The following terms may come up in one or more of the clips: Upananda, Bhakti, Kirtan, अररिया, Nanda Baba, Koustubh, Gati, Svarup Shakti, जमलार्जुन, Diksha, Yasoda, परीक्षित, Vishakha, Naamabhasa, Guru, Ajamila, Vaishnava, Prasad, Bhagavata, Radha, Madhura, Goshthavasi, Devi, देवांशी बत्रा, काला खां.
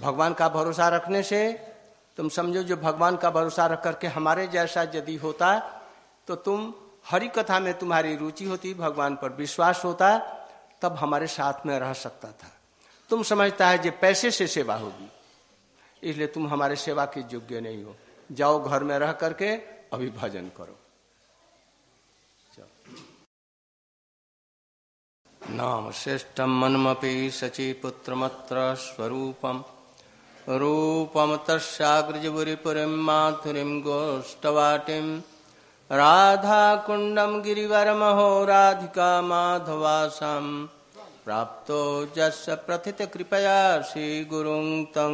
भगवान का भरोसा रखने से तुम समझो जो भगवान का भरोसा रख करके हमारे जैसा यदि होता तो तुम हरि कथा में तुम्हारी रुचि होती, भगवान पर विश्वास होता, तब हमारे साथ में रह सकता था। तुम समझता है जो पैसे से सेवा होगी, इसलिए तुम हमारे सेवा के योग्य नहीं हो, जाओ घर में रह करके अभी भजन करो। नाम श्रेष्ठम मनमपि सचि पुत्रमत्र स्वरूपम रूपम तस्याग्रजबुरीपुरीं माधुरीं गोष्ठवाटीं राधाकुण्डं गिरिवरमहो राधिका माधवासं प्राप्तो जस्य प्रथित कृपया श्री गुरुं तं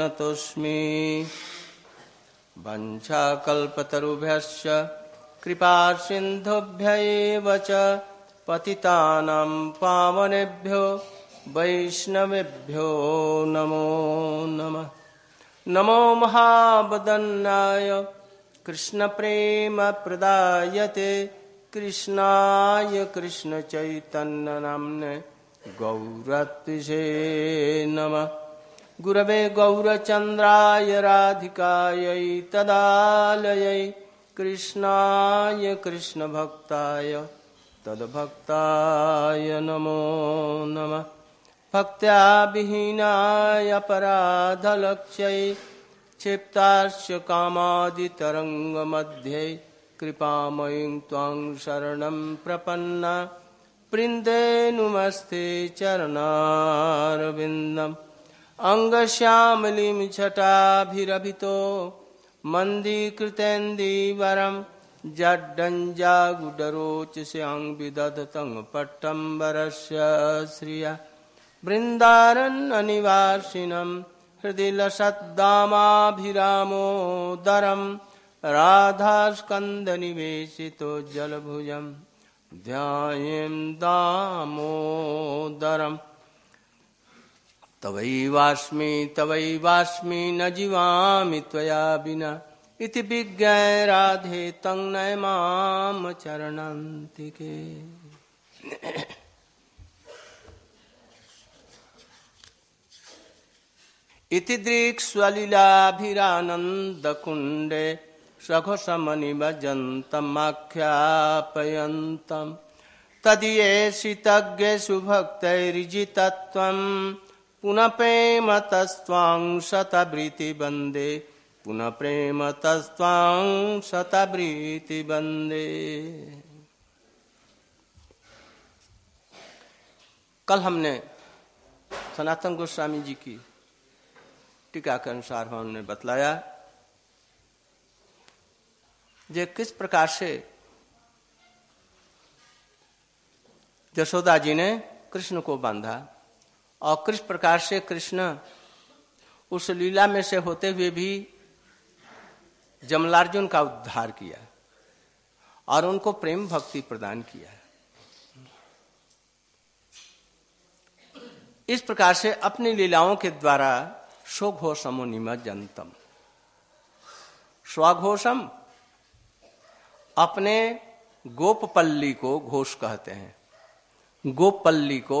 नतोऽस्मि। वंशाकल्पतरुभ्यश्च कृपा सिन्धुभ्य एव च पतितानां पावनेभ्यो वैष्णवेभ्यो नमो नमः। नमो महावदनाय कृष्ण प्रेम प्रदायते कृष्णाय कृष्ण चैतन्य नाम्ने गौरत्से नमः। गुरवे गौरचंद्राय राधिकायै तदालयै कृष्णाय कृष्ण भक्ताय तद्भक्ताय नमो नमः। भक्त्या विहीनाय अपराधलक्ष्यै क्षिप्तास्य कामादितरङ्गमध्ये कृपामयीं त्वां शरणं प्रपन्ना। वृन्देनुमस्ते चरणारविन्दम् अङ्गश्यामलिं छटाभिरभितो मन्दीकृतेन्दीवरं जड्डञ्जागुडरोचस्यां विदधतं पट्टम्बरस्य श्रिया। बृन्दारण्यनिवासिनं हृदि लसद्दामाभिरामोदरं राधास्कन्दनिवेशितो जलभुजं ध्यायें दामोदरम्। तवैवास्मि न जीवामि त्वया विना इति विज्ञाय राधे तं नमामि चरणान्तिके। इति दृक्स्वलीलाभिरानन्दकुण्डे सघसमनिभजन्तमाख्यापयन्तं तदीयेषु तज्ञेषु भक्तैर्जितत्वं पुनः प्रेम तस्त्वां शतभृतिवन्दे पुनः प्रेम तस्त्वां शतभृतिवन्दे। कल हमने सनातन गोस्वामी जी की टीका के अनुसार हमने बतलाया जे किस प्रकार से यशोदा जी ने कृष्ण को बांधा और किस प्रकार से कृष्ण उस लीला में से होते हुए भी जमलार्जुन का उद्धार किया और उनको प्रेम भक्ति प्रदान किया। इस प्रकार से अपनी लीलाओं के द्वारा स्वघोषमो निमज्जनतम, स्वघोषम अपने गोपपल्ली को घोष कहते हैं, गोपपल्ली को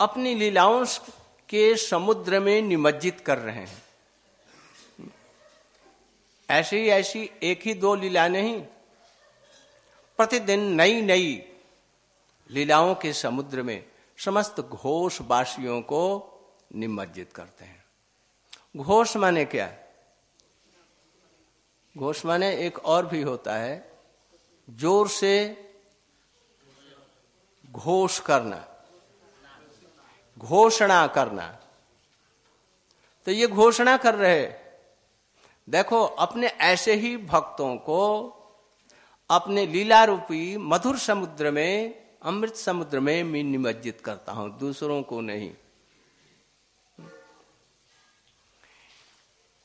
अपनी लीलाओं के समुद्र में निमज्जित कर रहे हैं। ऐसी ऐसी एक ही दो लीला नहीं, प्रतिदिन नई नई लीलाओं के समुद्र में समस्त घोषवासियों को निमज्जित करते हैं। घोष माने क्या? घोष माने एक और भी होता है जोर से घोष करना, घोषणा करना। तो ये घोषणा कर रहे, देखो अपने ऐसे ही भक्तों को अपने लीला रूपी मधुर समुद्र में, अमृत समुद्र में मैं निमज्जित करता हूं, दूसरों को नहीं।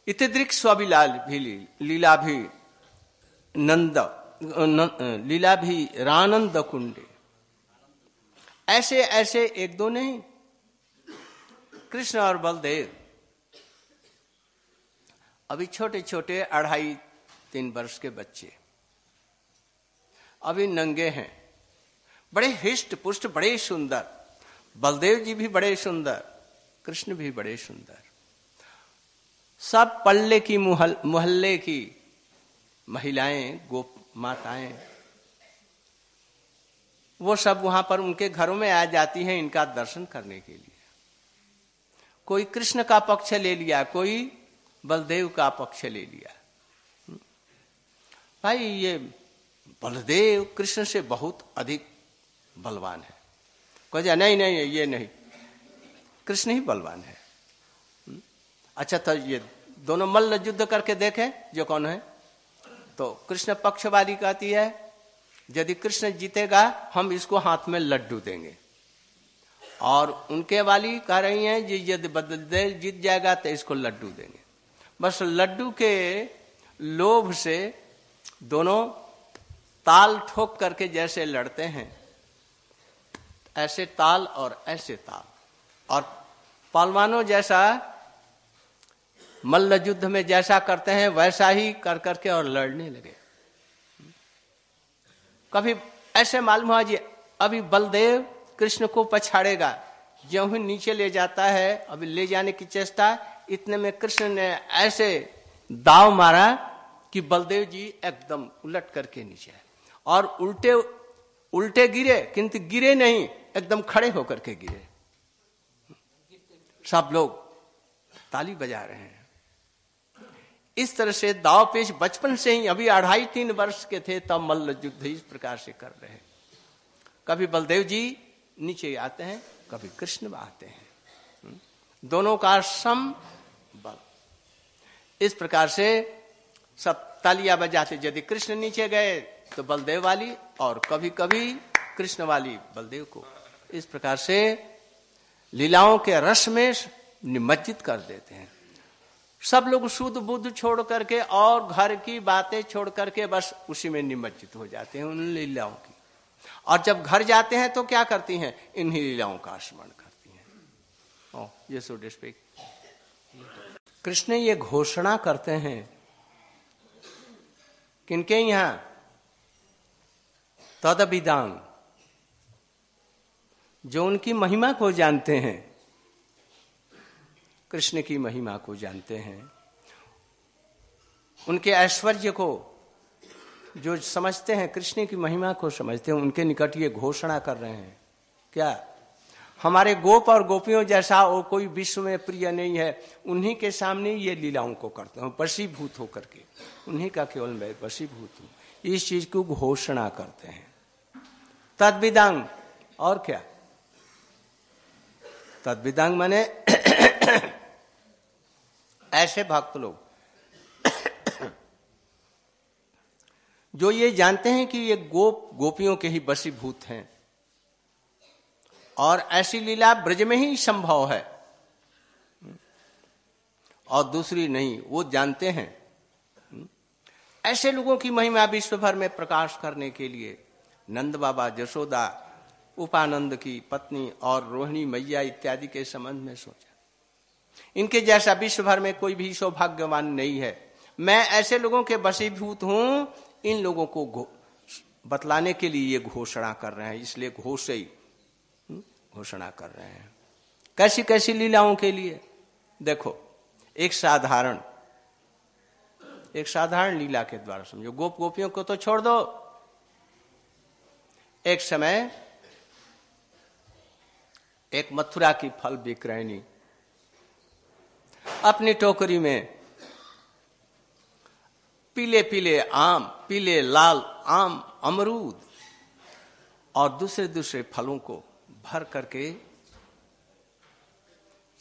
इतिदृक् लीलाभिरानंद कुंडे, ऐसे ऐसे एक दो नहीं, कृष्ण और बलदेव अभी छोटे छोटे 2.5-3 वर्ष के बच्चे अभी नंगे हैं, बड़े हिष्ट पुष्ट, बड़े सुंदर। बलदेव जी भी बड़े सुंदर, कृष्ण भी बड़े सुंदर। सब पल्ले की मोहल्ले की महिलाएं गोप माताएं वो सब वहां पर उनके घरों में आ जाती हैं इनका दर्शन करने के लिए। कोई कृष्ण का पक्ष ले लिया, कोई बलदेव का पक्ष ले लिया। भाई ये बलदेव कृष्ण से बहुत अधिक बलवान है, कहते नहीं नहीं ये नहीं, कृष्ण ही बलवान है। अच्छा तो ये दोनों मल्ल युद्ध करके देखें जो कौन है, तो कृष्ण पक्ष वाली कहती है यदि कृष्ण जीतेगा हम इसको हाथ में लड्डू देंगे, और उनके वाली कह रही हैं जी यदि बलदेव जीत जाएगा तो इसको लड्डू देंगे। बस लड्डू के लोभ से दोनों ताल ठोक करके जैसे लड़ते हैं ऐसे ताल और ऐसे ताल, और पहलवानों जैसा मल्ल युद्ध में जैसा करते हैं वैसा ही कर करके और लड़ने लगे। कभी ऐसे मालूम हुआ जी अभी बलदेव कृष्ण को पछाड़ेगा, जो ही नीचे ले जाता है अभी ले जाने की चेष्टा, इतने में कृष्ण ने ऐसे दाव मारा कि बलदेव जी एकदम उलट करके नीचे, और उल्टे उल्टे गिरे किंतु गिरे नहीं, एकदम खड़े होकर के गिरे। सब लोग ताली बजा रहे हैं। इस तरह से दाव पेश बचपन से ही, अभी 2.5-3 वर्ष के थे तब मल्ल युद्ध इस प्रकार से कर रहे हैं। कभी बलदेव जी नीचे आते हैं, कभी कृष्ण आते हैं, दोनों का सम बल। इस प्रकार से सब तालियां बजाते, यदि कृष्ण नीचे गए तो बलदेव वाली, और कभी कभी कृष्ण वाली बलदेव को इस प्रकार से लीलाओं के रस में निमज्जित कर देते हैं। सब लोग शुद्ध बुद्ध छोड़ करके और घर की बातें छोड़ करके बस उसी में निमज्जित हो जाते हैं उन लीलाओं की, और जब घर जाते हैं तो क्या करती हैं, इन्हीं लीलाओं का स्मरण करती हैं। ये सो डिस्पीक कृष्ण ये घोषणा करते हैं किनके यहां, तदविदान जो उनकी महिमा को जानते हैं, कृष्ण की महिमा को जानते हैं, उनके ऐश्वर्य को जो समझते हैं, कृष्ण की महिमा को समझते हैं, उनके निकट ये घोषणा कर रहे हैं क्या हमारे गोप और गोपियों जैसा और कोई विश्व में प्रिय नहीं है। उन्हीं के सामने ये लीलाओं को करते हैं, वशीभूत होकर के उन्हीं का केवल मैं वशीभूत हूँ, इस चीज को घोषणा करते हैं। तद्विदांग और क्या, तद्विदांग माने ऐसे भक्त लोग जो ये जानते हैं कि ये गोप गोपियों के ही बसीभूत हैं, और ऐसी लीला ब्रज में ही संभव है और दूसरी नहीं, वो जानते हैं। ऐसे लोगों की महिमा विश्व भर में प्रकाश करने के लिए नंद बाबा, यशोदा, उपानंद की पत्नी और रोहिणी मैया इत्यादि के संबंध में सोचा, इनके जैसा विश्व भर में कोई भी सौभाग्यवान नहीं है। मैं ऐसे लोगों के बसीभूत हूं, इन लोगों को बतलाने के लिए ये घोषणा कर रहे हैं, इसलिए घोषई घोषणा कर रहे हैं। कैसी कैसी लीलाओं के लिए देखो, एक साधारण लीला के द्वारा समझो। गोप गोपियों को तो छोड़ दो, एक समय एक मथुरा की फल विक्रयणी अपनी टोकरी में पीले पीले आम, पीले लाल आम, अमरूद और दूसरे दूसरे फलों को भर करके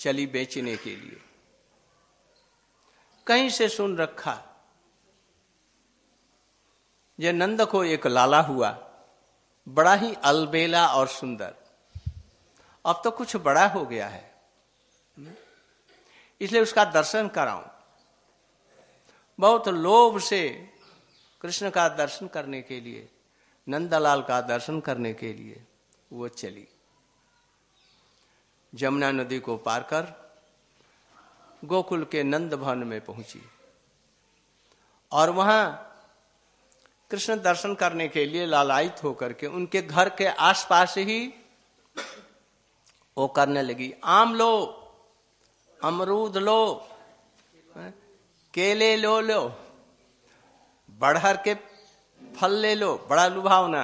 चली बेचने के लिए। कहीं से सुन रखा यह नंद को एक लाला हुआ, बड़ा ही अलबेला और सुंदर, अब तो कुछ बड़ा हो गया है, इसलिए उसका दर्शन कराऊं। बहुत लोभ से कृष्ण का दर्शन करने के लिए, नंदलाल का दर्शन करने के लिए वो चली। जमुना नदी को पार कर गोकुल के नंद भवन में पहुंची, और वहां कृष्ण दर्शन करने के लिए लालायित होकर के उनके घर के आसपास ही वो करने लगी, आम लो, अमरूद लो, केले लो लो, बढ़हर के फल ले लो, बड़ा लुभावना।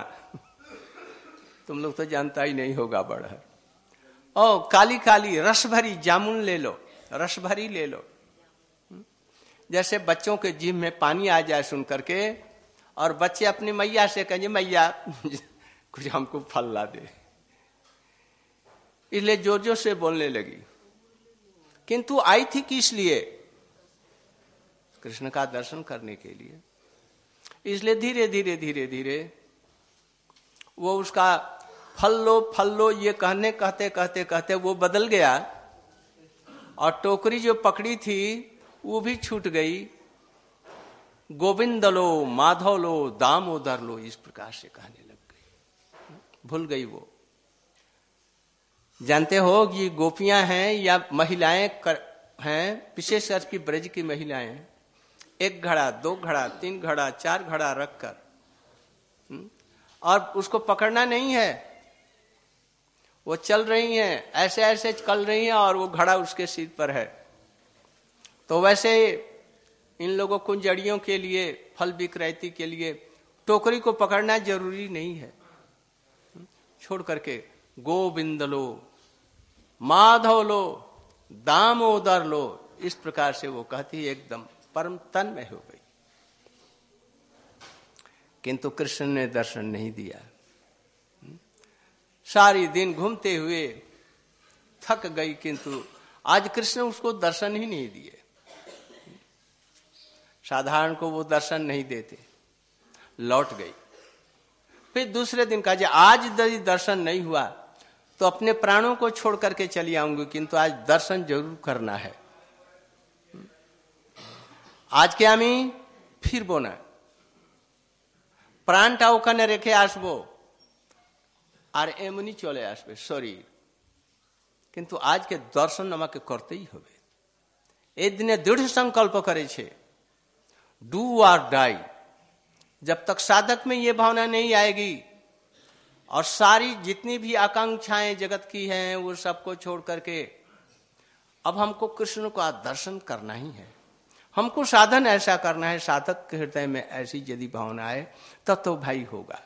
तुम लोग तो जानता ही नहीं होगा बढ़हर। ओ काली काली रस भरी जामुन ले लो, रस भरी ले लो। जैसे बच्चों के जीभ में पानी आ जाए सुन करके, और बच्चे अपनी मैया से कहेंगे मैया कुछ हमको फल ला दे, इसलिए जोर जोर से बोलने लगी। किंतु आई थी किस लिए? कृष्ण का दर्शन करने के लिए। इसलिए धीरे धीरे धीरे धीरे वो उसका फल लो ये कहने कहते कहते कहते वो बदल गया, और टोकरी जो पकड़ी थी वो भी छूट गई। गोविंद लो, माधव लो, दामोदर लो, इस प्रकार से कहने लग गई, भूल गई वो। जानते हो कि गोपियां हैं या महिलाएं हैं, विशेष करके ब्रज की महिलाएं हैं, एक घड़ा, दो घड़ा, तीन घड़ा, चार घड़ा रखकर, और उसको पकड़ना नहीं है। वो चल रही हैं, ऐसे ऐसे चल रही हैं, और वो घड़ा उसके सिर पर है। तो वैसे इन लोगों को जड़ियों के लिए, फल विक्रेता के लिए टोकरी को पकड़ना जरूरी नहीं है। छोड़ करके गोविंद लो, माधव लो, दामोदर लो, इस प्रकार से वो कहती एकदम परम तन में हो गई। किंतु कृष्ण ने दर्शन नहीं दिया। सारी दिन घूमते हुए थक गई, किंतु आज कृष्ण उसको दर्शन ही नहीं दिए। साधारण को वो दर्शन नहीं देते। लौट गई। फिर दूसरे दिन कहा जा आज यदि दर्शन नहीं हुआ तो अपने प्राणों को छोड़ करके चली आऊंगी, किंतु आज दर्शन जरूर करना है। आज के आमी फिर बोना প্রাণটা ওখানে রেখে আসবো, আর এমনি চলে আসবে শরীর। কিন্তু আজকে দর্শন আমাকে করতেই হবে। এই দিনে দৃঢ় সংকল্প করেছে, ডू और डाई। जब तक साधक में ये भावना नहीं आएगी, और सारी जितनी भी आकांक्षाएं जगत की हैं वो सबको छोड़ करके अब हमको कृष्ण का दर्शन करना ही है, हमको साधन ऐसा करना है। साधक के हृदय में ऐसी यदि भावना आए तब तो भाई होगा,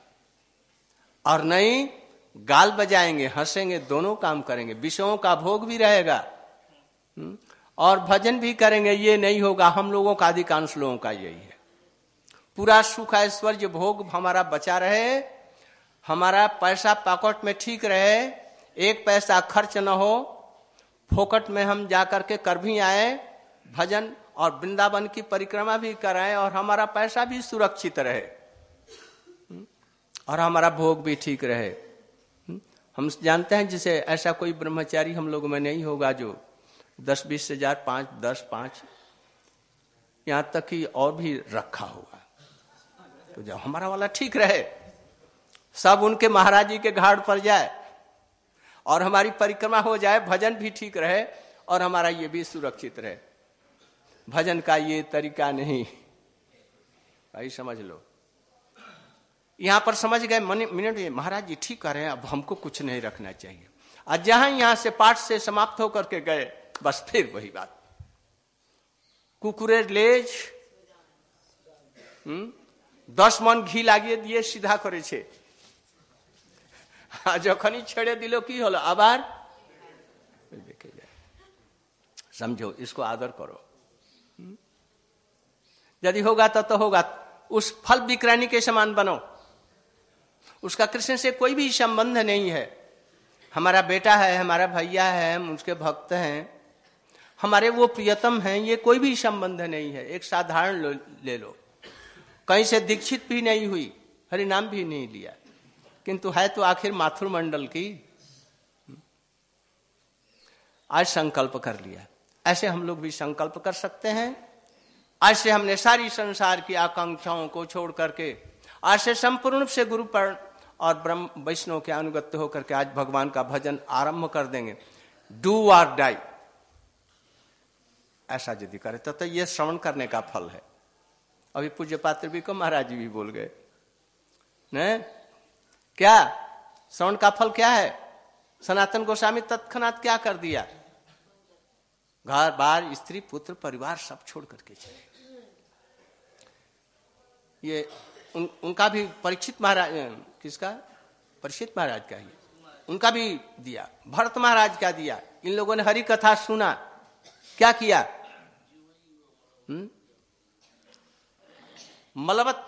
और नहीं गाल बजाएंगे, हंसेंगे, दोनों काम करेंगे। विषयों का भोग भी रहेगा और भजन भी करेंगे, ये नहीं होगा। हम लोगों का, अधिकांश लोगों का यही है। पूरा सुख ऐश्वर्य भोग हमारा बचा रहे, हमारा पैसा पॉकेट में ठीक रहे, एक पैसा खर्च न हो, फोकट में हम जाकर के कर भी आए भजन और वृंदावन की परिक्रमा भी कराएं, और हमारा पैसा भी सुरक्षित रहे और हमारा भोग भी ठीक रहे। हम जानते हैं जिसे ऐसा कोई ब्रह्मचारी हम लोगों में नहीं होगा जो 10-20 हजार 5-10-5 यहां तक ही और भी रखा होगा। तो जब हमारा वाला ठीक रहे, सब उनके महाराज जी के घाट पर जाए और हमारी परिक्रमा हो जाए, भजन भी ठीक रहे और हमारा ये भी सुरक्षित रहे। भजन का ये तरीका नहीं भाई, समझ लो। यहां पर समझ गए मिनट में महाराज जी ठीक कर रहे हैं, अब हमको कुछ नहीं रखना चाहिए। आज जहां यहां से पाठ से समाप्त होकर के गए, बस फिर वही बात, कुकुरे लेज 10 मन घी লাগিয়ে দিয়ে सीधा করেছে। যখনই ছেড়ে দিল কি হলো? আবার দেখে যায়। समझो, इसको आदर करो। यदि होगा तो होगा। उस फल विक्रानी के समान बनो। उसका कृष्ण से कोई भी संबंध नहीं है। हमारा बेटा है, हमारा भैया है, हम उसके भक्त हैं, हमारे वो प्रियतम हैं, ये कोई भी संबंध नहीं है। एक साधारण ले लो, कहीं से दीक्षित भी नहीं हुई, हरि नाम भी नहीं लिया, किंतु है तो आखिर माथुर मंडल की। आज संकल्प कर लिया, ऐसे हम लोग भी संकल्प कर सकते हैं। आज से हमने सारी संसार की आकांक्षाओं को छोड़ करके, आज से संपूर्ण रूप से गुरु पर और ब्रह्म वैष्णव के अनुगत्य होकर के आज भगवान का भजन आरंभ कर देंगे। डू और डाई, ऐसा यदि करे तो ये श्रवण करने का फल है। अभी पूज्य पात्र भी को महाराज जी भी बोल गए ने? क्या श्रवण का फल क्या है? सनातन गोस्वामी तत्क्षणात क्या कर दिया? घर बार, स्त्री, पुत्र, परिवार सब छोड़ करके चले। ये उनका भी परीक्षित महाराज, किसका? परीक्षित महाराज का ही, उनका भी दिया, भरत महाराज का दिया। इन लोगों ने हरि कथा सुना, क्या किया? मलबत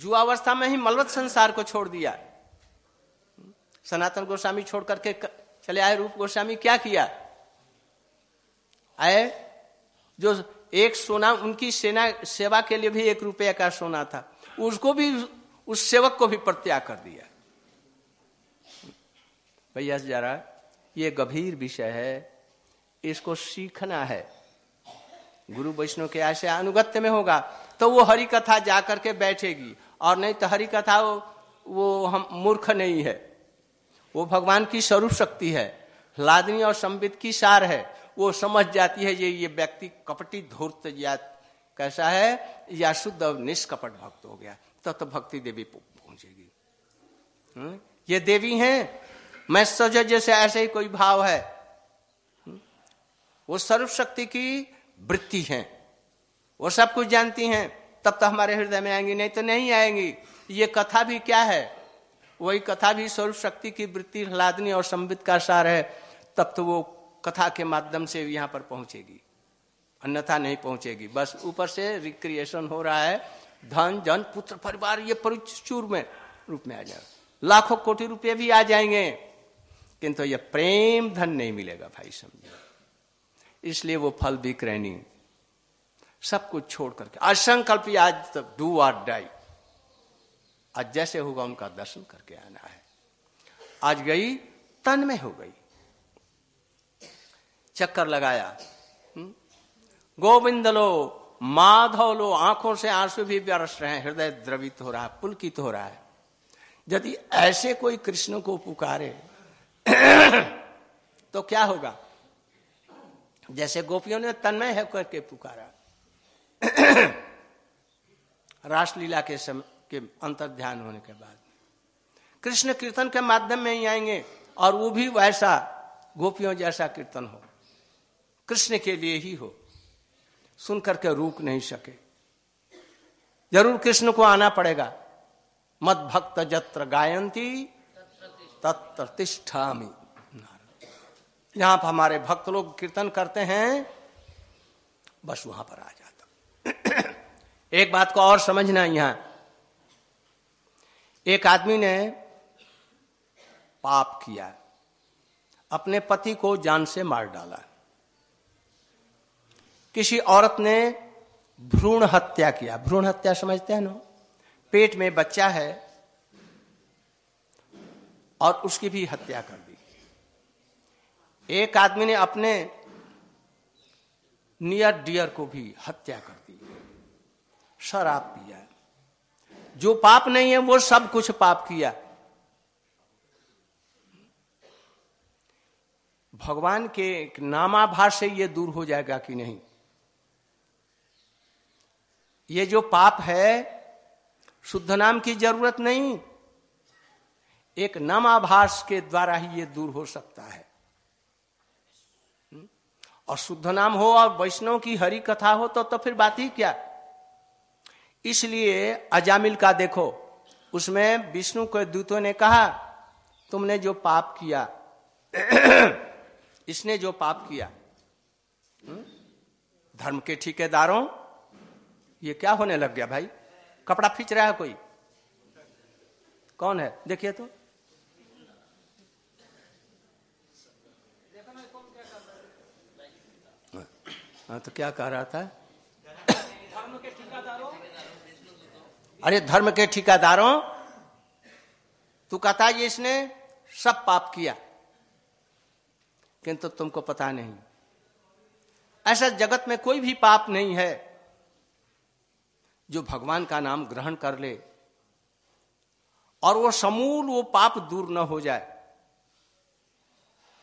जुआवस्था में ही मलबत संसार को छोड़ दिया। सनातन गोस्वामी छोड़ करके चले आए रूप गोस्वामी, क्या किया? आए जो एक सोना उनकी सेना सेवा के लिए भी 1 रुपया का सोना था, उसको भी, उस सेवक को भी प्रत्याग कर दिया। भैया जरा ये गंभीर विषय है, इसको सीखना है। गुरु वैष्णव के ऐसे अनुगत्य में होगा तो वो हरि कथा जा करके बैठेगी, और नहीं तो हरि कथा वो हम मूर्ख नहीं है, वो भगवान की स्वरूप शक्ति है, लादनी और संबित की सार है। वो समझ जाती है ये व्यक्ति कपटी धूर्त जात कैसा है, या शुद्ध और निष्कपट भक्त हो गया, तो भक्ति देवी पहुंचेगी। ये देवी हैं, मैं सजा जैसे ऐसे ही कोई भाव है। वो सर्वशक्ति की वृत्ति हैं, वो सब कुछ जानती हैं, तब तो हमारे हृदय में आएंगी, नहीं तो नहीं आएंगी। ये कथा भी क्या है? वही कथा भी स्वरूप शक्ति की वृत्ति लादनी और संबित का सार है, तब तो वो कथा के माध्यम से यहाँ पर पहुंचेगी, अन्यथा नहीं पहुंचेगी। बस ऊपर से रिक्रिएशन हो रहा है, धन जन पुत्र परिवार ये प्रचुर में रूप में आ जाएगा, लाखों कोटि रुपये भी आ जाएंगे, किंतु ये प्रेम धन नहीं मिलेगा भाई, समझो। इसलिए वो फल विक्रयणी सब कुछ छोड़ करके असंकल्प, आज तब डू आर डाई, आज जैसे होगा उनका दर्शन करके आना है। आज गई तन में हो गई, चक्कर लगाया, गोविंद लो माधव लो, आंखों से आंसू भी बरस रहे हैं, हृदय द्रवित हो रहा है, पुलकित हो रहा है। यदि ऐसे कोई कृष्ण को पुकारे तो क्या होगा? जैसे गोपियों ने तन्मय है करके पुकारा रासलीला के अंतर ध्यान होने के बाद, कृष्ण कीर्तन के माध्यम में ही आएंगे, और वो भी वैसा गोपियों जैसा कीर्तन हो, कृष्ण के लिए ही हो, सुन करके रूक नहीं सके। जरूर कृष्ण को आना पड़ेगा। मद भक्त जत्र गायंती तत्र तिष्ठामि। यहां पर हमारे भक्त लोग कीर्तन करते हैं, बस वहां पर आ जाता। एक बात को और समझना, यहां एक आदमी ने पाप किया, अपने पति को जान से मार डाला, किसी औरत ने भ्रूण हत्या किया। भ्रूण हत्या समझते हैं ना? पेट में बच्चा है और उसकी भी हत्या कर दी। एक आदमी ने अपने नियर डियर को भी हत्या कर दी, शराब पिया, जो पाप नहीं है वो सब कुछ पाप किया। भगवान के नामाभास से ये दूर हो जाएगा कि नहीं? ये जो पाप है, शुद्ध नाम की जरूरत नहीं, एक नामाभास के द्वारा ही ये दूर हो सकता है। और शुद्ध नाम हो और वैष्णव की हरि कथा हो तो फिर बात ही क्या। इसलिए अजामिल का देखो, उसमें विष्णु के दूतों ने कहा तुमने जो पाप किया, इसने जो पाप किया, धर्म के ठेकेदारों, ये क्या होने लग गया भाई? कपड़ा खींच रहा है कोई, कौन है? देखिए तो हाँ, तो क्या कह रहा था? धर्म के ठेकेदारों, अरे धर्म के ठेकेदारों, तू कहता ये इसने सब पाप किया, किंतु तुमको पता नहीं ऐसा जगत में कोई भी पाप नहीं है जो भगवान का नाम ग्रहण कर ले और वो समूल वो पाप दूर न हो जाए।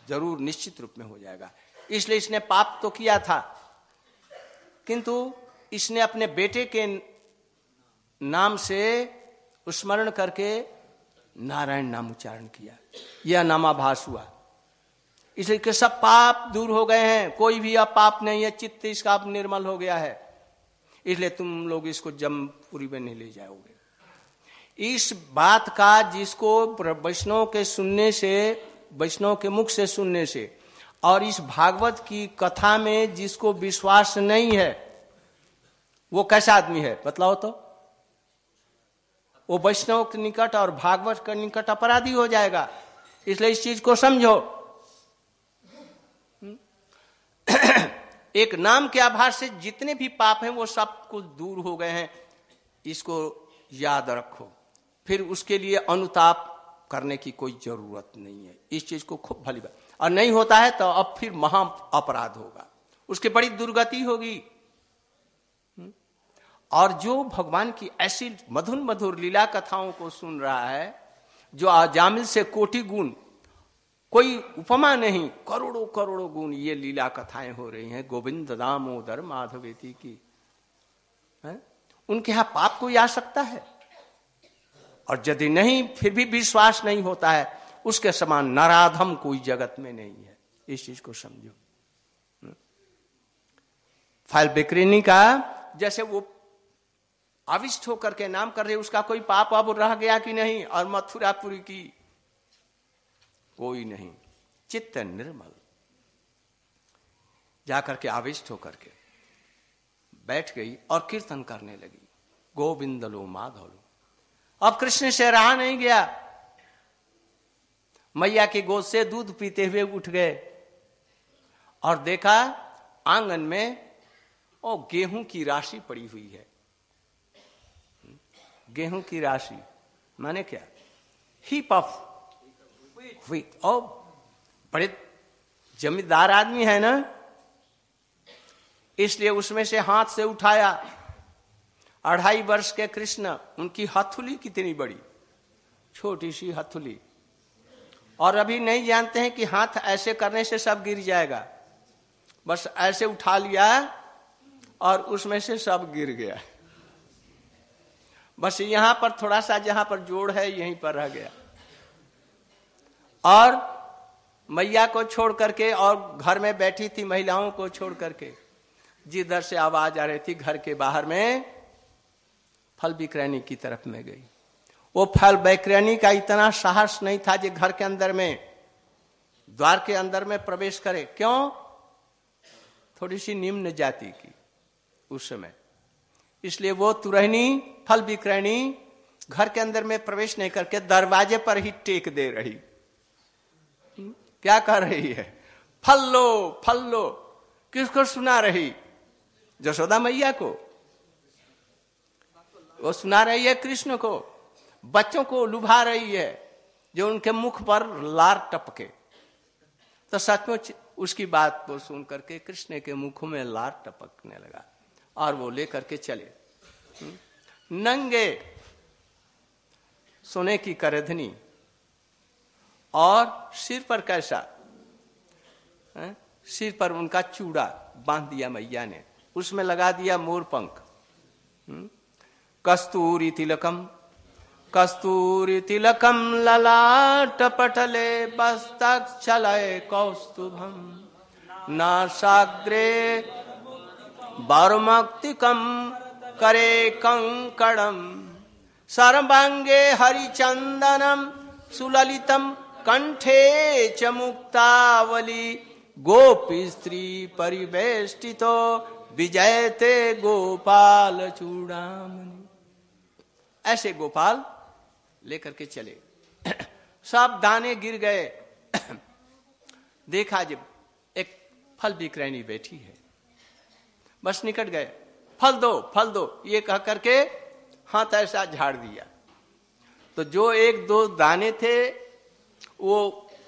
जरूर निश्चित रूप में हो जाएगा। इसलिए इसने पाप तो किया था, किंतु इसने अपने बेटे के नाम से स्मरण करके नारायण नाम उच्चारण किया, यह नामाभास हुआ। इसलिए कि सब पाप दूर हो गए हैं, कोई भी अब पाप नहीं है, चित्त इसका अब निर्मल हो गया है। इसलिए तुम लोग इसको जमपुरी में नहीं ले जाओगे। इस बात का जिसको वैष्णव के सुनने से, वैष्णव के मुख से सुनने से और इस भागवत की कथा में जिसको विश्वास नहीं है वो कैसा आदमी है बतलाओ तो? वो वैष्णव के निकट और भागवत के निकट अपराधी हो जाएगा। इसलिए इस चीज को समझो। एक नाम के आभार से जितने भी पाप हैं वो सब कुछ दूर हो गए हैं, इसको याद रखो। फिर उसके लिए अनुताप करने की कोई जरूरत नहीं है। इस चीज को खूब भली बात, और नहीं होता है तो अब फिर महा अपराध होगा, उसकी बड़ी दुर्गति होगी। और जो भगवान की ऐसी मधुर मधुर लीला कथाओं को सुन रहा है, जो अजामिल से कोटि गुण, कोई उपमा नहीं, करोड़ों करोड़ों गुण ये लीला कथाएं हो रही हैं गोविंद दामोदर माधवेती की, है? उनके यहां पाप कोई आ सकता है? और यदि नहीं फिर भी विश्वास नहीं होता है, उसके समान नराधम कोई जगत में नहीं है। इस चीज को समझो। फाइल बेकरिनी का जैसे वो अविष्ट होकर के नाम कर रहे, उसका कोई पाप अब रह गया कि नहीं? और मथुरापुरी की कोई नहीं, चित्त निर्मल जाकर के आविष्ट होकर के बैठ गई और कीर्तन करने लगी, गोविंद लो माधव लो। अब कृष्ण से रहा नहीं गया, मैया के गोद से दूध पीते हुए उठ गए और देखा आंगन में ओ गेहूं की राशि पड़ी हुई है। गेहूं की राशि माने क्या? Heap of wheat. और बड़े जमींदार आदमी है ना, इसलिए उसमें से हाथ से उठाया। 2.5 वर्ष के कृष्ण, उनकी हथुली कितनी बड़ी, छोटी सी हथुली, और अभी नहीं जानते हैं कि हाथ ऐसे करने से सब गिर जाएगा। बस ऐसे उठा लिया और उसमें से सब गिर गया। बस यहां पर थोड़ा सा, जहां पर जोड़ है यहीं पर रह गया। और मैया को छोड़ करके, और घर में बैठी थी महिलाओं को छोड़ करके, जिधर से आवाज आ रही थी घर के बाहर में, फल बिक्रैनी की तरफ में गई। वो फल बिक्रैनी का इतना साहस नहीं था जो घर के अंदर में, द्वार के अंदर में प्रवेश करे। क्यों? थोड़ी सी निम्न जाति की उस समय, इसलिए वो तुरहिनी फल बिक्रैनी घर के अंदर में प्रवेश नहीं करके दरवाजे पर ही टेक दे रही। क्या कर रही है? फल लो फल लो। किसको सुना रही? यशोदा मैया को वो सुना रही है, कृष्ण को, बच्चों को लुभा रही है जो उनके मुख पर लार टपके। तो सचमुच उसकी बात को सुन करके कृष्ण के मुख में लार टपकने लगा और वो लेकर के चले। नंगे सोने की करधनी और सिर पर कैसा है? सिर पर उनका चूड़ा बांध दिया मैया ने, उसमें लगा दिया मोरपंख। कस्तूरी तिलकम ललाट पटले बस्तक्षलय कौस्तुभम नासाग्रे बारुमक्तिकम करे कंकणम सर्वांगे हरिचंदनम सुललितम कंठे च मुक्तावली गोपी स्त्री परिवेष्टितो विजयते गोपाल चूड़ामणि। ऐसे गोपाल लेकर के चले। सब दाने गिर गए। देखा जब एक फल बिक्रैनी बैठी है, बस निकट गए, फल दो ये कह करके हाथ ऐसा झाड़ दिया, तो जो 1-2 दाने थे वो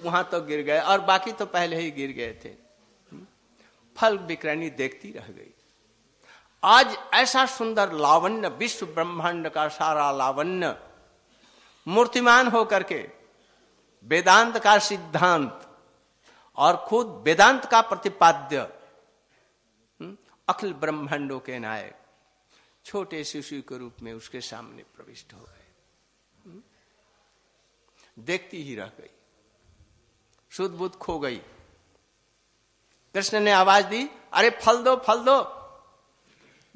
वहां तो गिर गए और बाकी तो पहले ही गिर गए थे। फल बिक्रैनी देखती रह गई। आज ऐसा सुंदर लावण्य, विश्व ब्रह्मांड का सारा लावण्य मूर्तिमान हो करके, वेदांत का सिद्धांत और खुद वेदांत का प्रतिपाद्य अखिल ब्रह्मांडों के नायक छोटे शिशु के रूप में उसके सामने प्रविष्ट हो गए। देखती ही रह गई, शुद्ध बुद्ध खो गई। कृष्ण ने आवाज दी, अरे फल दो फल दो।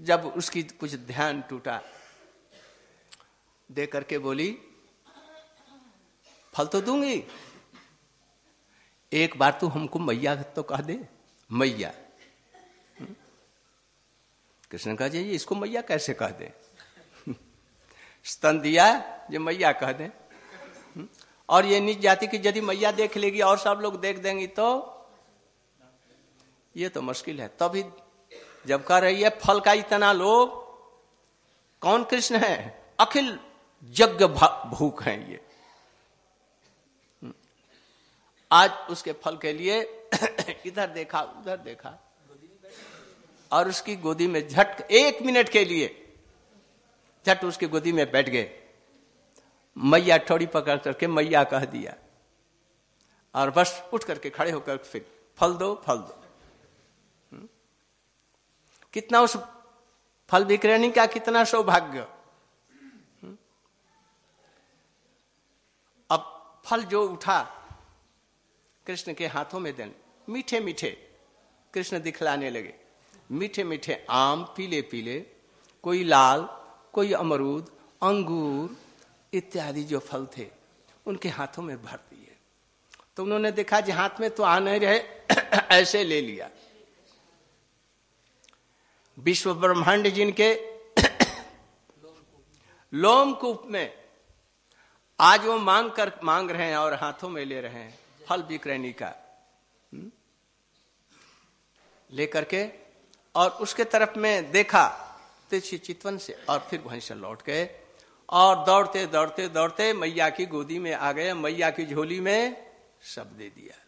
जब उसकी कुछ ध्यान टूटा, दे करके बोली फल तो दूंगी, एक बार तू हमको मैया तो कह दे। मैया, कृष्ण कहा जी इसको मैया कैसे कह दे, स्तन दिया जो मैया कह दे। और ये नीच जाति की यदि मैया देख लेगी और सब लोग देख देंगी तो ये तो मुश्किल है। तभी जब कह रही है फल का इतना लोभ, कौन कृष्ण है, अखिल यज्ञ भूख है ये। आज उसके फल के लिए इधर देखा उधर देखा और उसकी गोदी में झट, एक मिनट के लिए झट उसकी गोदी में बैठ गए। मैया ठोड़ी पकड़ करके मैया कह दिया और बस उठ करके खड़े होकर फिर फल दो फल दो। कितना उस फल विक्रयणी का कितना सौभाग्य। अब फल जो उठा कृष्ण के हाथों में देने, मीठे मीठे कृष्ण दिखलाने लगे, मीठे मीठे आम पीले पीले, कोई लाल कोई अमरूद अंगूर इत्यादि जो फल थे उनके हाथों में भर दिए। तो उन्होंने देखा जी हाथ में तो आ नहीं रहे, ऐसे ले लिया। विश्व ब्रह्मांड जिनके लोमकूप में आज वो मांग रहे हैं और हाथों में ले रहे हैं फल विक्रयणी का, लेकर के और उसके तरफ में देखा तेजी चितवन से और फिर वहीं से लौट गए और दौड़ते दौड़ते दौड़ते मैया की गोदी में आ गए। मैया की झोली में सब दे दिया।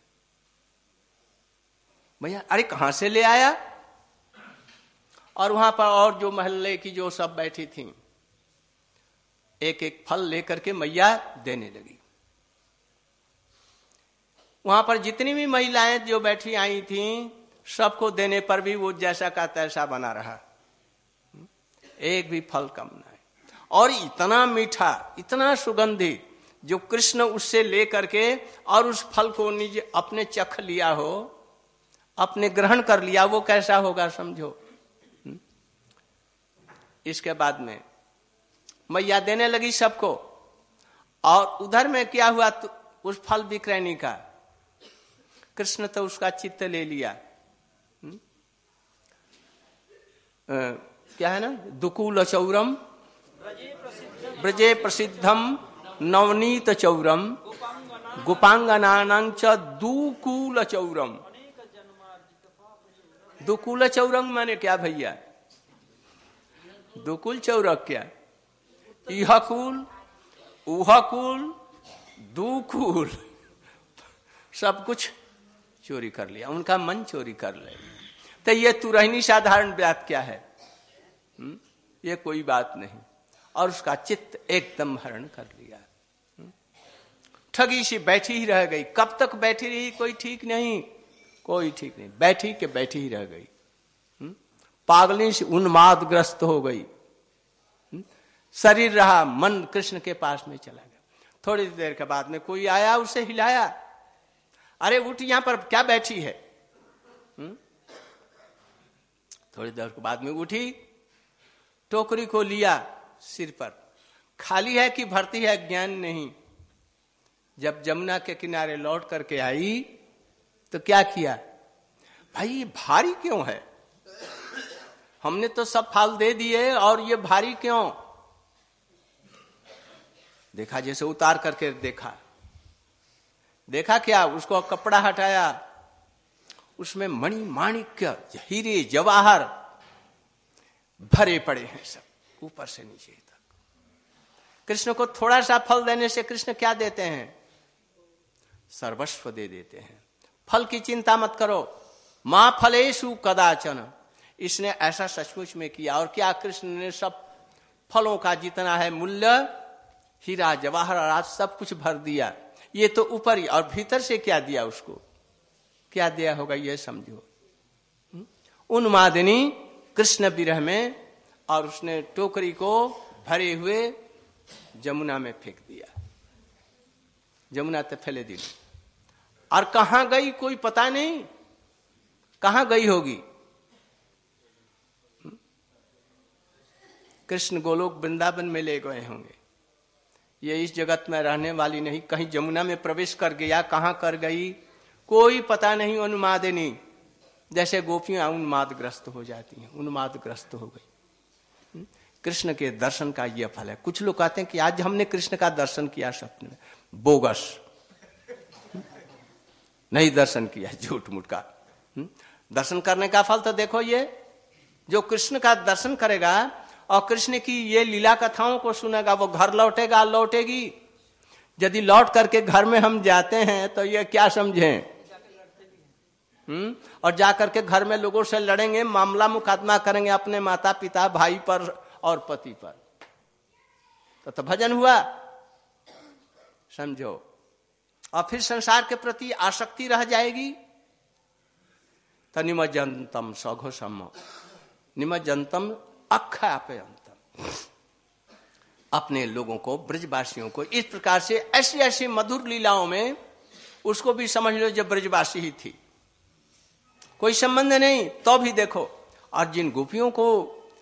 मैया अरे कहां से ले आया। और वहां पर और जो महल्ले की जो सब बैठी थी एक एक फल लेकर के मैया देने लगी। वहां पर जितनी भी महिलाएं जो बैठी आई थी सबको देने पर भी वो जैसा का तैसा बना रहा, एक भी फल कम ना। और इतना मीठा इतना सुगंधित जो कृष्ण उससे लेकर के और उस फल को निजे अपने चख लिया हो, अपने ग्रहण कर लिया, वो कैसा होगा समझो। इसके बाद में मैया देने लगी सबको और उधर में क्या हुआ, तो उस फल विक्रयणी का कृष्ण तो उसका चित्त ले लिया। क्या है ना, दुकूल चौरम ब्रजे प्रसिद्धम नवनीत चौरम गुपांगनानांच दुकूल चौरम। दुकूल चौरंग माने क्या भैया, दुकूल चौरक क्या, इह कुल उह कुल दुकूल सब कुछ चोरी कर लिया, उनका मन चोरी कर लिया। तो ये तुरहिनी साधारण बात क्या है, ये कोई बात नहीं। और उसका चित्त एकदम हरण कर लिया। ठगी सी बैठी ही रह गई, कब तक बैठी रही, कोई ठीक नहीं, कोई ठीक नहीं, बैठी के बैठी ही रह गई। पागलिन से उन्मादग्रस्त हो गई। शरीर रहा, मन कृष्ण के पास में चला गया। थोड़ी देर के बाद में कोई आया, उसे हिलाया, अरे उठ यहां पर क्या बैठी है। थोड़ी देर के बाद में उठी, टोकरी को लिया सिर पर, खाली है कि भरती है ज्ञान नहीं। जब जमुना के किनारे लौट करके आई तो क्या किया, भाई ये भारी क्यों है, हमने तो सब फल दे दिए और ये भारी क्यों। देखा, जैसे उतार करके देखा, देखा क्या, उसको कपड़ा हटाया, उसमें मणि माणिक्य हीरे जवाहर भरे पड़े हैं सब, ऊपर से नीचे तक। कृष्ण को थोड़ा सा फल देने से कृष्ण क्या देते हैं, सर्वस्व दे देते हैं। फल की चिंता मत करो, मां फलेषु कदाचन, इसने ऐसा सचमुच में किया। और क्या कृष्ण ने सब फलों का जितना है मूल्य, हीरा जवाहर राज सब कुछ भर दिया। ये तो ऊपर ही, और भीतर से क्या दिया, उसको क्या दिया होगा ये समझो। उन्मादिनी कृष्ण विरह में, और उसने टोकरी को भरे हुए जमुना में फेंक दिया। जमुना तो फैले दी और कहां गई कोई पता नहीं, कहां गई होगी। कृष्ण गोलोक वृंदावन में ले गए होंगे। ये इस जगत में रहने वाली नहीं, कहीं यमुना में प्रवेश कर गया, कहाँ कर गई कोई पता नहीं। उन्मादिनी, जैसे गोपियां उन्मादग्रस्त हो जाती हैं, उन्मादग्रस्त हो गई। कृष्ण के दर्शन का यह फल है। कुछ लोग कहते हैं कि आज हमने कृष्ण का दर्शन किया सपने में, बोगस, नहीं दर्शन किया, झूठ मूठ का। दर्शन करने का फल तो देखो, ये जो कृष्ण का दर्शन करेगा और कृष्ण की ये लीला कथाओं को सुनेगा, वो घर लौटेगा, लौटेगी। यदि लौट करके घर में हम जाते हैं तो ये क्या समझें, और जाकर के घर में लोगों से लड़ेंगे, मामला मुकदमा करेंगे अपने माता पिता, भाई पर और पति पर, तो भजन हुआ समझो। और फिर संसार के प्रति आसक्ति रह जाएगी। तो निमज्जनतम सघोषम, निमज्जनतम अख्यापयंतम, अपने लोगों को, ब्रजवासियों को इस प्रकार से ऐसी ऐसी मधुर लीलाओं में, उसको भी समझ लो जब ब्रजवासी ही थी, कोई संबंध नहीं, तो भी देखो। और जिन गोपियों को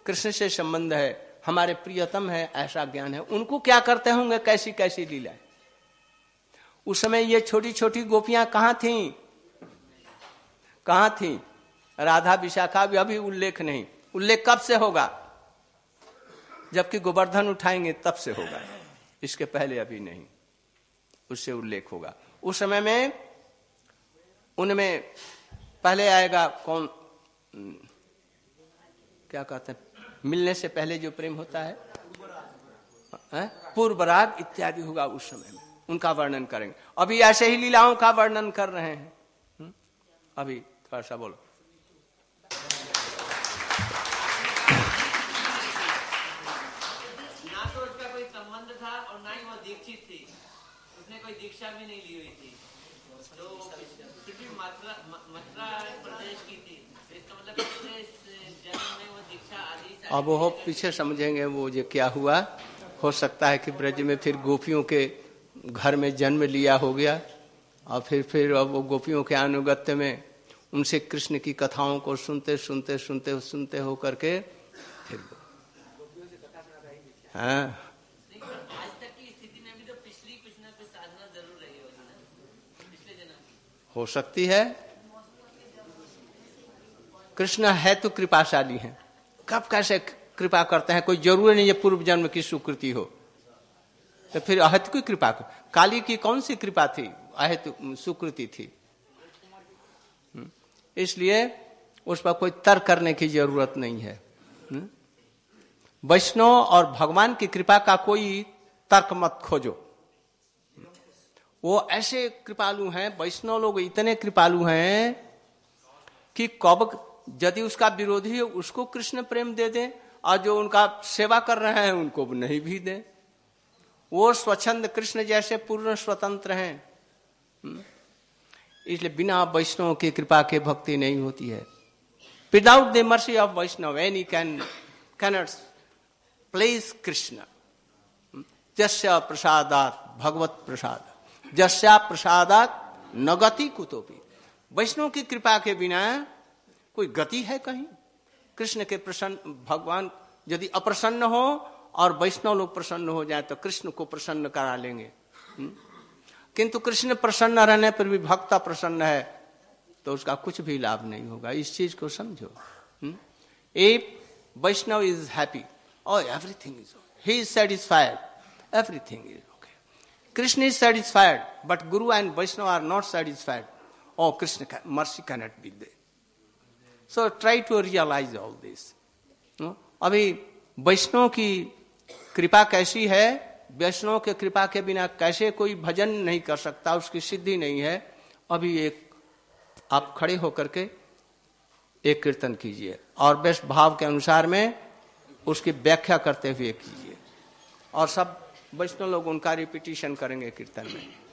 कृष्ण से संबंध है, हमारे प्रियतम है, ऐसा ज्ञान है, उनको क्या करते होंगे, कैसी कैसी लीला। उस समय ये छोटी छोटी गोपियां कहाँ थीं, कहाँ थीं? राधा विशाखा भी अभी उल्लेख नहीं। उल्लेख कब से होगा, जबकि गोवर्धन उठाएंगे तब से होगा, इसके पहले अभी नहीं, उससे उल्लेख होगा। उस समय में उनमें पहले आएगा कौन, क्या कहते हैं, मिलने से पहले जो प्रेम होता है, पूर्वराग इत्यादि होगा उस समय में, उनका वर्णन करेंगे। अभी ऐसे ही लीलाओं का वर्णन कर रहे हैं। अभी थोड़ा सा बोलो। ना तो उसका कोई संबंध था और ना ही वो दीक्षित थी, उसने कोई दीक्षा भी नहीं ली हुई थी, तो मथुरा प्रदेश की थी, इसका मतलब जन्म में वो दीक्षा आदि। अब वो पीछे समझेंगे वो जो क्या हुआ। हो सकता है कि ब्रज में फिर गोपियों के घर में जन्म लिया हो गया, और फिर अब वो गोपियों के अनुगत्य में उनसे कृष्ण की कथाओं को सुनते सुनते सुनते सुनते हो करके फिर हाँ। हो सकती है, कृष्ण है तो कृपाशाली हैं, कब कैसे कृपा करते हैं, कोई जरूरी नहीं है पूर्व जन्म की सुकृति हो। तो फिर अहत की कृपा, काली की कौन सी कृपा थी, अहत सुकृति थी। इसलिए उस पर कोई तर्क करने की जरूरत नहीं है। वैष्णव और भगवान की कृपा का कोई तर्क मत खोजो। वो ऐसे कृपालु हैं, वैष्णव लोग इतने कृपालु हैं कि कब यदि उसका विरोधी है उसको कृष्ण प्रेम दे दे, और जो उनका सेवा कर रहे हैं उनको नहीं भी दे। वो स्वच्छंद कृष्ण जैसे पूर्ण स्वतंत्र हैं। इसलिए बिना वैष्णव की कृपा के भक्ति नहीं होती है। Without the mercy of Vaishnav any can cannot place Krishna. जस्या प्रसादात भगवत प्रसाद, जस्या प्रसादात न गति कुतोपि। वैष्णव की कृपा के बिना कोई गति है कहीं? कृष्ण के प्रसन्न, भगवान यदि अप्रसन्न हो और वैष्णव लोग प्रसन्न हो जाए तो कृष्ण को प्रसन्न करा लेंगे। किंतु कृष्ण प्रसन्न रहने पर भी भक्त प्रसन्न है तो उसका कुछ भी लाभ नहीं होगा। इस चीज को समझो। ए वैष्णव इज हैप्पी और everything is okay, he is satisfied, everything is okay. Krishna is satisfied but guru and Vaishnav are not satisfied. और Krishna mercy cannot be there. So try to realise all this. अभी वैष्णव की कृपा कैसी है, वैष्णव के कृपा के बिना कैसे कोई भजन नहीं कर सकता, उसकी सिद्धि नहीं है। अभी एक आप खड़े होकर के एक कीर्तन कीजिए और बेस्ट भाव के अनुसार में उसकी व्याख्या करते हुए कीजिए, और सब वैष्णव लोग उनका रिपीटिशन करेंगे कीर्तन में।